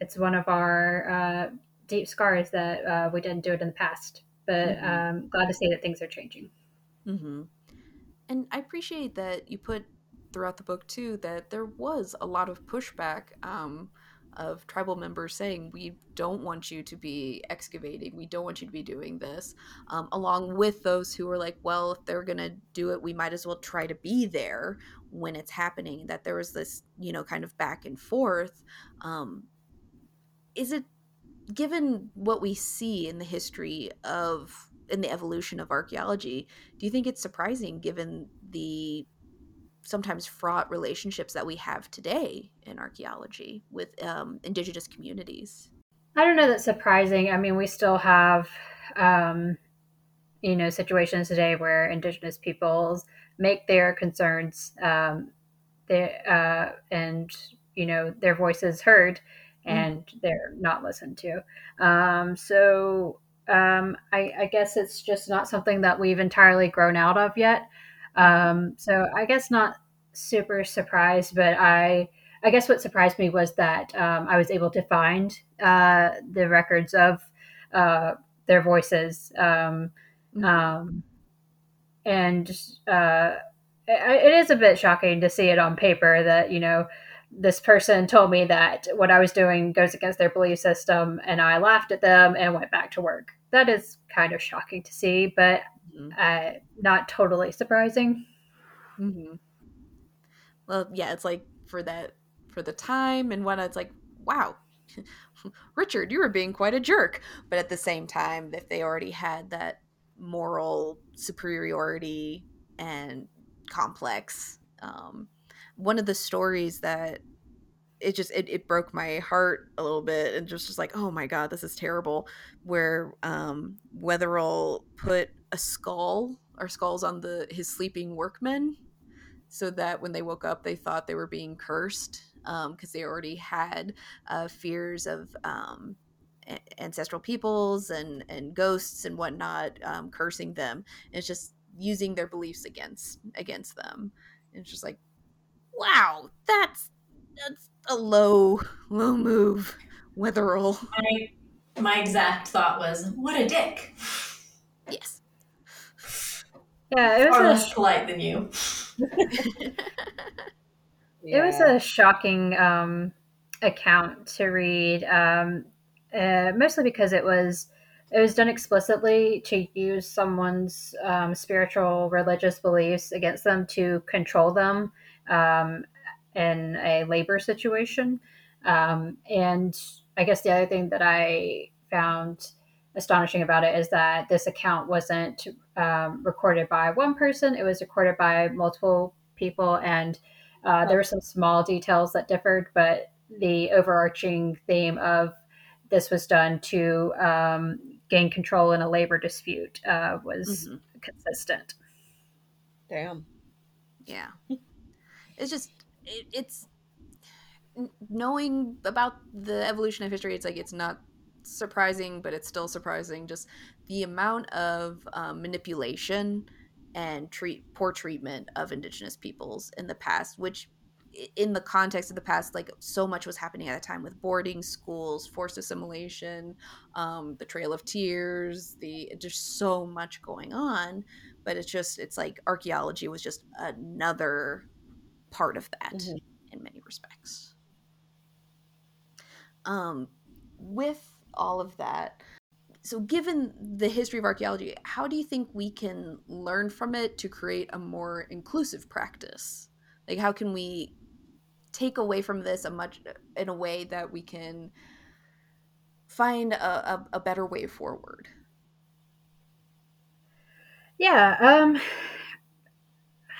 it's one of our uh, deep scars that uh, we didn't do it in the past, but mm-hmm. um, glad to see that things are changing. Mm-hmm. And I appreciate that you put throughout the book too that there was a lot of pushback um, of tribal members saying, we don't want you to be excavating, we don't want you to be doing this, um, along with those who were like, well, if they're gonna do it, we might as well try to be there when it's happening. That there was this, you know, kind of back and forth. Um, is it, given what we see in the history of, in the evolution of archaeology, do you think it's surprising given the sometimes fraught relationships that we have today in archaeology with um, indigenous communities? I don't know that's surprising. I mean, we still have, um, you know, situations today where indigenous peoples make their concerns um, they, uh, and, you know, their voices heard and mm. they're not listened to. Um, so um, I, I guess it's just not something that we've entirely grown out of yet. Um, so I guess not super surprised, but I, I guess what surprised me was that, um, I was able to find, uh, the records of, uh, their voices. Um, mm-hmm. um, and, uh, it, it is a bit shocking to see it on paper that, you know, this person told me that what I was doing goes against their belief system, and I laughed at them and went back to work. That is kind of shocking to see, but Uh, not totally surprising. Mm-hmm. Well, yeah, it's like for that, for the time and whatnot, it's like, wow, Richard, you were being quite a jerk. But at the same time, if they already had that moral superiority and complex, um, one of the stories that it just, it, it broke my heart a little bit and just was like, oh my God, this is terrible. Where um, Wetherill put a skull or skulls on the his sleeping workmen, so that when they woke up they thought they were being cursed, um because they already had uh fears of um a- ancestral peoples and and ghosts and whatnot um cursing them, and it's just using their beliefs against against them. And it's just like, wow, that's that's a low low move, Wetherill. I, my exact thought was, what a dick. Yes. Yeah, it was far less polite than you. Yeah. It was a shocking um, account to read, um, uh, mostly because it was it was done explicitly to use someone's um, spiritual, religious beliefs against them to control them um, in a labor situation. Um, and I guess the other thing that I found astonishing about it is that this account wasn't um, recorded by one person. It was recorded by multiple people, and uh, there were some small details that differed, but the overarching theme of this was done to um, gain control in a labor dispute uh, was mm-hmm. consistent. Damn. Yeah. It's just, it, it's knowing about the evolution of history, it's like, it's not surprising, but it's still surprising just the amount of um, manipulation and treat poor treatment of indigenous peoples in the past, which in the context of the past, like so much was happening at a time with boarding schools, forced assimilation, um, the Trail of Tears, the just so much going on. But it's just, it's like archaeology was just another part of that mm-hmm. in many respects. Um, with all of that, so given the history of archaeology, how do you think we can learn from it to create a more inclusive practice? Like, how can we take away from this a much in a way that we can find a, a, a better way forward? Yeah, um,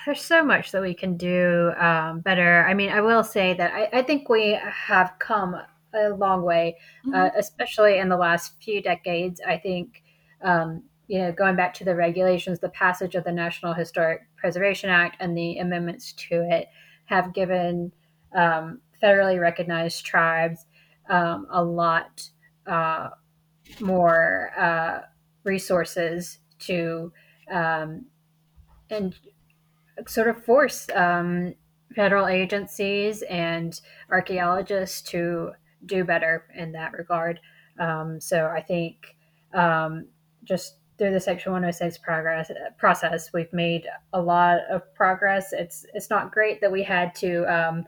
there's so much that we can do um, better. I mean, I will say that I, I think we have come a long way, mm-hmm. uh, especially in the last few decades. I think, um, you know, going back to the regulations, the passage of the National Historic Preservation Act and the amendments to it have given um, federally recognized tribes um, a lot uh, more uh, resources to Um, and sort of force um, federal agencies and archaeologists to do better in that regard. Um, so I think um, just through the Section one oh six progress, process, we've made a lot of progress. It's it's not great that we had to um,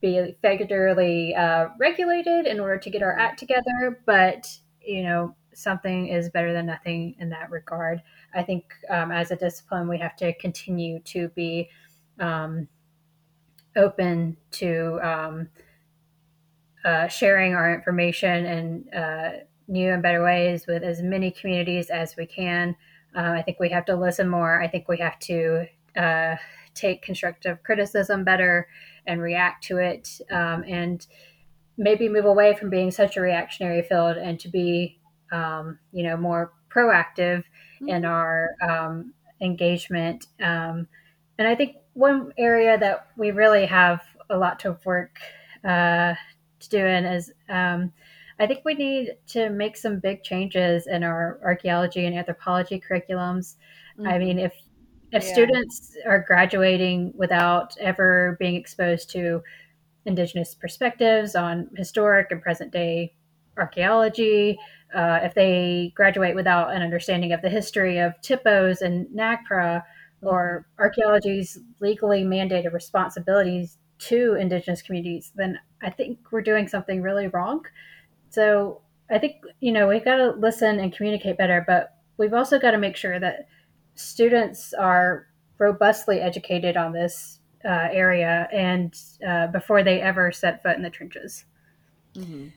be federally uh, regulated in order to get our act together, but you know, something is better than nothing in that regard. I think um, as a discipline, we have to continue to be um, open to um, uh, sharing our information in uh, new and better ways with as many communities as we can. Uh, I think we have to listen more. I think we have to uh, take constructive criticism better and react to it, um, and maybe move away from being such a reactionary field and to be Um, you know, more proactive mm-hmm. in our um, engagement. Um, and I think one area that we really have a lot of work uh, to do in is um, I think we need to make some big changes in our archaeology and anthropology curriculums. Mm-hmm. I mean, if if yeah. students are graduating without ever being exposed to Indigenous perspectives on historic and present day archaeology, uh, if they graduate without an understanding of the history of T I P I S and NAGPRA, or archaeology's legally mandated responsibilities to Indigenous communities, then I think we're doing something really wrong. So I think, you know, we've got to listen and communicate better, but we've also got to make sure that students are robustly educated on this uh, area and uh, before they ever set foot in the trenches. Mm-hmm.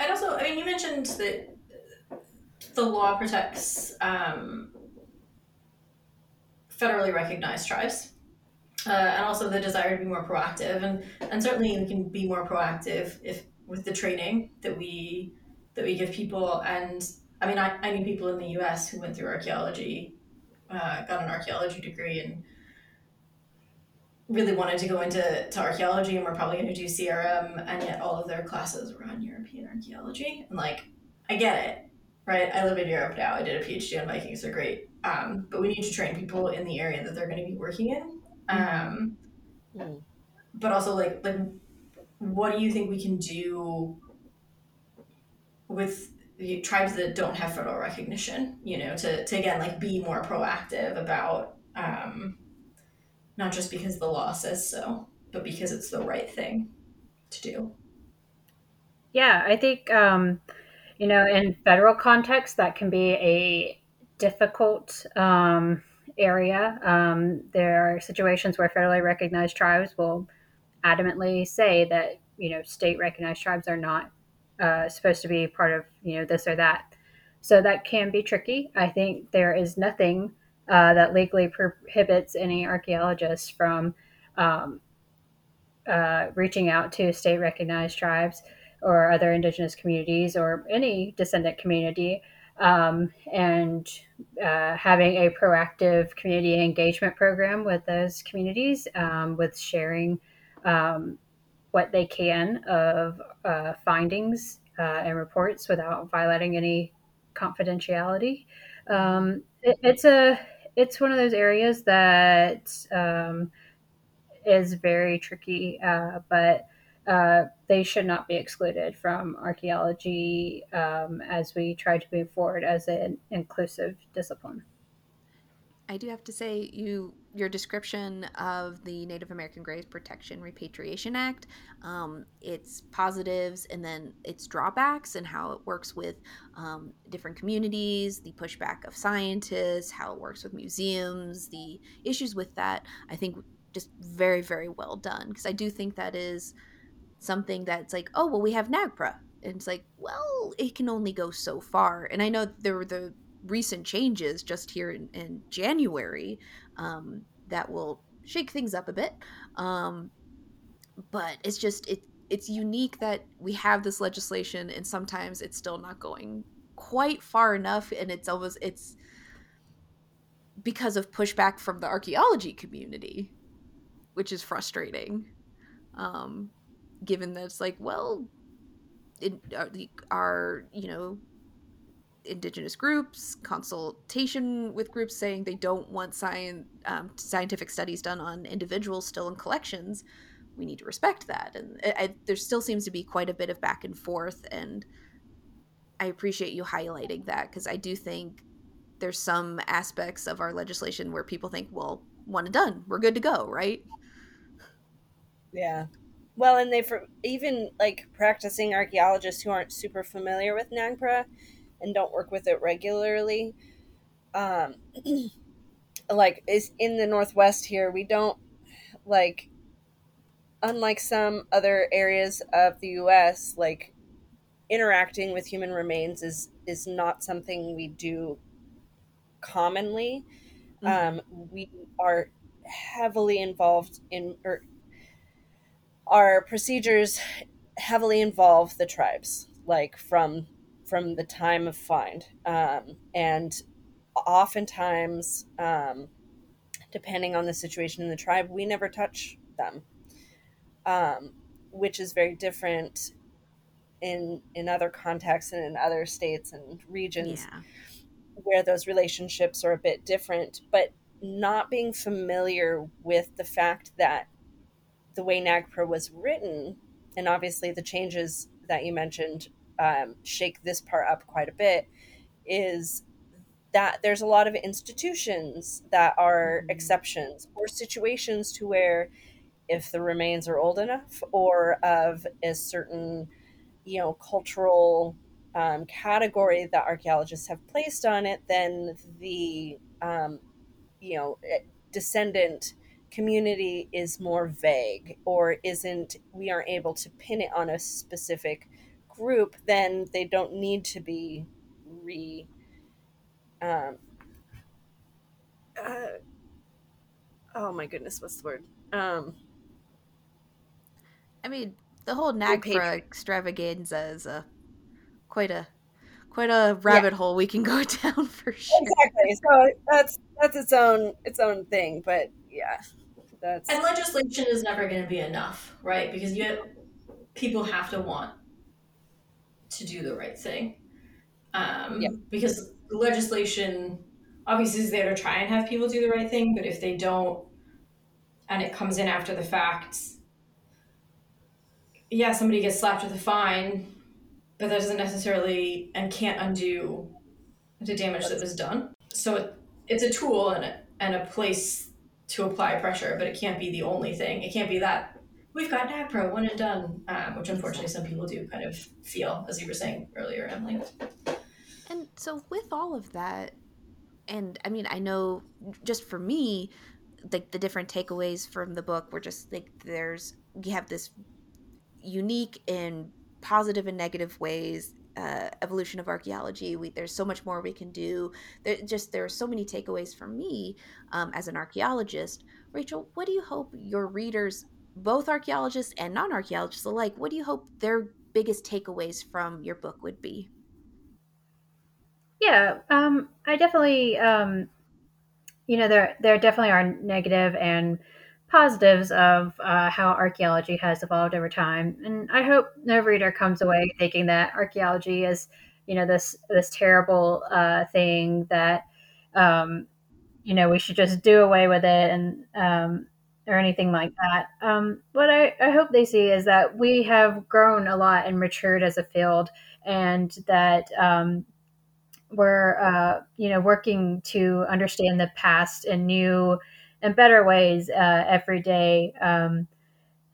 And also, I mean, you mentioned that the law protects um, federally recognized tribes, uh, and also the desire to be more proactive. And, and certainly we can be more proactive if with the training that we that we give people. And I mean, I, I knew people in the U S who went through archaeology, uh, got an archaeology degree, and really wanted to go into to archaeology and we're probably going to do C R M, and yet all of their classes were on European archaeology. And like, I get it, right? I live in Europe now. I did a PhD on Vikings, they're great. Um, but we need to train people in the area that they're going to be working in. Um, mm. But also like, like, what do you think we can do with the tribes that don't have federal recognition, you know, to, to again, like be more proactive about, um, not just because the law says so, but because it's the right thing to do. Yeah, I think, um, you know, in federal context, that can be a difficult um, area. Um, there are situations where federally recognized tribes will adamantly say that, you know, state recognized tribes are not uh, supposed to be part of, you know, this or that. So that can be tricky. I think there is nothing Uh, that legally prohibits any archaeologist from um, uh, reaching out to state recognized tribes or other Indigenous communities or any descendant community um, and uh, having a proactive community engagement program with those communities um, with sharing um, what they can of uh, findings uh, and reports without violating any confidentiality. Um, it, it's a It's one of those areas that um, is very tricky, uh, but uh, they should not be excluded from archaeology um, as we try to move forward as an inclusive discipline. I do have to say, you your description of the Native American Graves Protection Repatriation Act, um, its positives and then its drawbacks and how it works with um, different communities, the pushback of scientists, how it works with museums, the issues with that, I think just very, very well done. Because I do think that is something that's like, oh, well, we have NAGPRA. And it's like, well, it can only go so far. And I know there were the recent changes just here in, in January um, that will shake things up a bit. Um, but it's just, it it's unique that we have this legislation and sometimes it's still not going quite far enough. And it's almost, it's because of pushback from the archaeology community, which is frustrating, um, given that it's like, well, it, our, our, you know, indigenous groups, consultation with groups saying they don't want science, um, scientific studies done on individuals still in collections. We need to respect that. And I, I, there still seems to be quite a bit of back and forth. And I appreciate you highlighting that, because I do think there's some aspects of our legislation where people think, well, one and done, we're good to go, right? Yeah. Well, and they, for even like practicing archaeologists who aren't super familiar with NAGPRA and don't work with it regularly, um, like is in the Northwest here, we don't like, unlike some other areas of the U S, like interacting with human remains is, is not something we do commonly. Mm-hmm. Um, we are heavily involved in, or our procedures heavily involve the tribes, like from, from the time of find. Um, and oftentimes, um, depending on the situation in the tribe, we never touch them, um, which is very different in, in other contexts and in other states and regions. Yeah. Where those relationships are a bit different, but not being familiar with the fact that the way NAGPRA was written, and obviously the changes that you mentioned um, shake this part up quite a bit, is that there's a lot of institutions that are mm-hmm. exceptions or situations to where if the remains are old enough or of a certain, you know, cultural Um, category that archaeologists have placed on it, then the um, you know, descendant community is more vague, or isn't, we aren't able to pin it on a specific group, then they don't need to be re um, uh, oh my goodness, what's the word? Um, I mean, the whole NAGPRA extravaganza is a Quite a, quite a rabbit yeah. hole we can go down for sure. Exactly. So that's that's its own its own thing. But yeah, that's and legislation is never going to be enough, right? Because you have, people have to want to do the right thing. Um, yeah. Because legislation obviously is there to try and have people do the right thing, but if they don't, and it comes in after the fact, yeah, somebody gets slapped with a fine. But that doesn't necessarily and can't undo the damage that was done. So it, it's a tool and a, and a place to apply pressure, but it can't be the only thing. It can't be that we've got NAGPRA, one and done, um, which unfortunately some people do kind of feel, as you were saying earlier, Emily. And so with all of that, and I mean, I know just for me, like the, the different takeaways from the book were just like there's, you have this unique and positive and negative ways, uh, evolution of archaeology. We, there's so much more we can do. There just, there are so many takeaways for me um, as an archaeologist. Rachel, what do you hope your readers, both archaeologists and non-archaeologists alike, what do you hope their biggest takeaways from your book would be? Yeah, um, I definitely, um, you know, there, there definitely are negative and positives of uh, how archaeology has evolved over time. And I hope no reader comes away thinking that archaeology is, you know, this, this terrible uh, thing that, um, you know, we should just do away with it and, um, or anything like that. Um, what I, I hope they see is that we have grown a lot and matured as a field, and that um, we're, uh, you know, working to understand the past and new and better ways uh, every day. Um,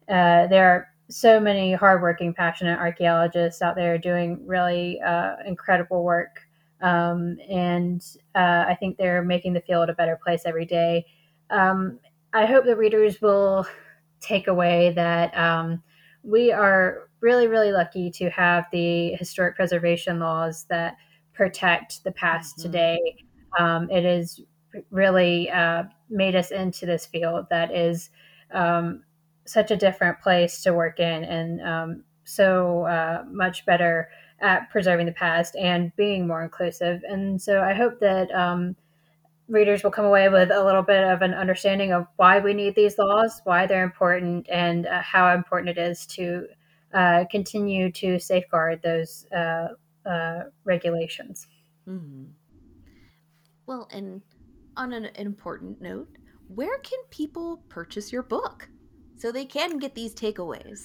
uh, there are so many hardworking, passionate archaeologists out there doing really uh, incredible work. Um, and uh, I think they're making the field a better place every day. Um, I hope the readers will take away that um, we are really, really lucky to have the historic preservation laws that protect the past mm-hmm. today. Um, it has really uh, made us into this field that is um, such a different place to work in, and um, so uh, much better at preserving the past and being more inclusive. And so I hope that um, readers will come away with a little bit of an understanding of why we need these laws, why they're important, and uh, how important it is to uh, continue to safeguard those uh, uh, regulations. Mm-hmm. Well, and on an important note, where can people purchase your book so they can get these takeaways?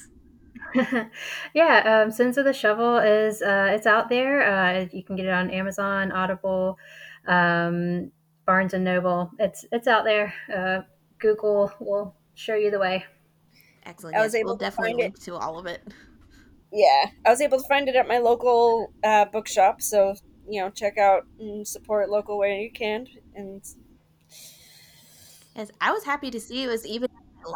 yeah, um, Sins of the Shovel is uh, it's out there. Uh, you can get it on Amazon, Audible, um, Barnes and Noble. It's it's out there. Uh, Google will show you the way. Excellent. I was yes, able we'll to definitely find link it. to all of it. Yeah, I was able to find it at my local uh, bookshop. So you know, check out and support local where you can. And yes, I was happy to see it was even.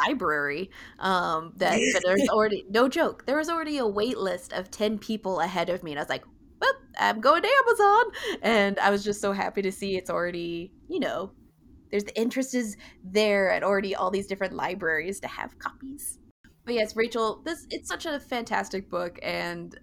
library um that but there's already no joke there was already a wait list of ten people ahead of me, and I was like, well, I'm going to Amazon, and I was just so happy to see it's already, you know, there's the interest is there, and already all these different libraries to have copies. But yes, Rachel, this it's such a fantastic book, and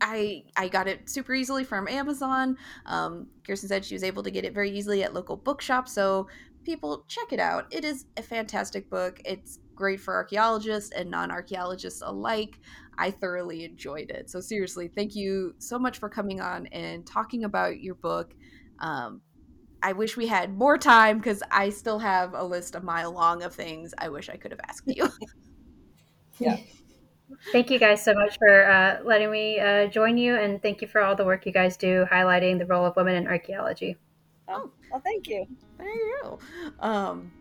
I I got it super easily from Amazon. um Kirsten said she was able to get it very easily at local bookshops, so people, check it out. It is a fantastic book. It's great for archaeologists and non-archaeologists alike. I thoroughly enjoyed it. So seriously, thank you so much for coming on and talking about your book. Um, I wish we had more time because I still have a list a mile long of things I wish I could have asked you. yeah. Thank you guys so much for uh, letting me uh, join you, and thank you for all the work you guys do highlighting the role of women in archaeology. Oh, well, thank you. There you go. Um,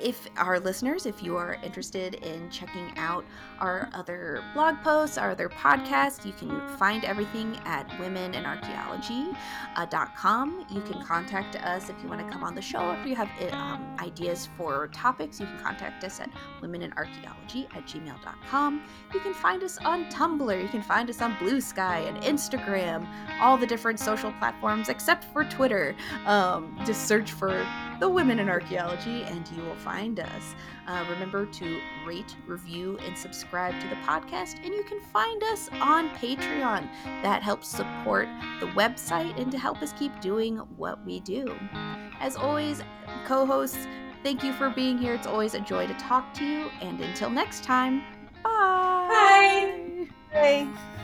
if our listeners, if you are interested in checking out our other blog posts, our other podcasts, you can find everything at women in archaeology dot com. You can contact us if you want to come on the show. If you have um, ideas for topics, you can contact us at women in archaeology at gmail dot com. You can find us on Tumblr. You can find us on Blue Sky and Instagram, all the different social platforms except for Twitter. Um, just search for The Women in Archaeology and you will find us. Uh, remember to rate, review, and subscribe to the podcast, and you can find us on Patreon. That helps support the website and to help us keep doing what we do. As always, co-hosts, thank you for being here. It's always a joy to talk to you, and until next time, bye! Bye! Bye!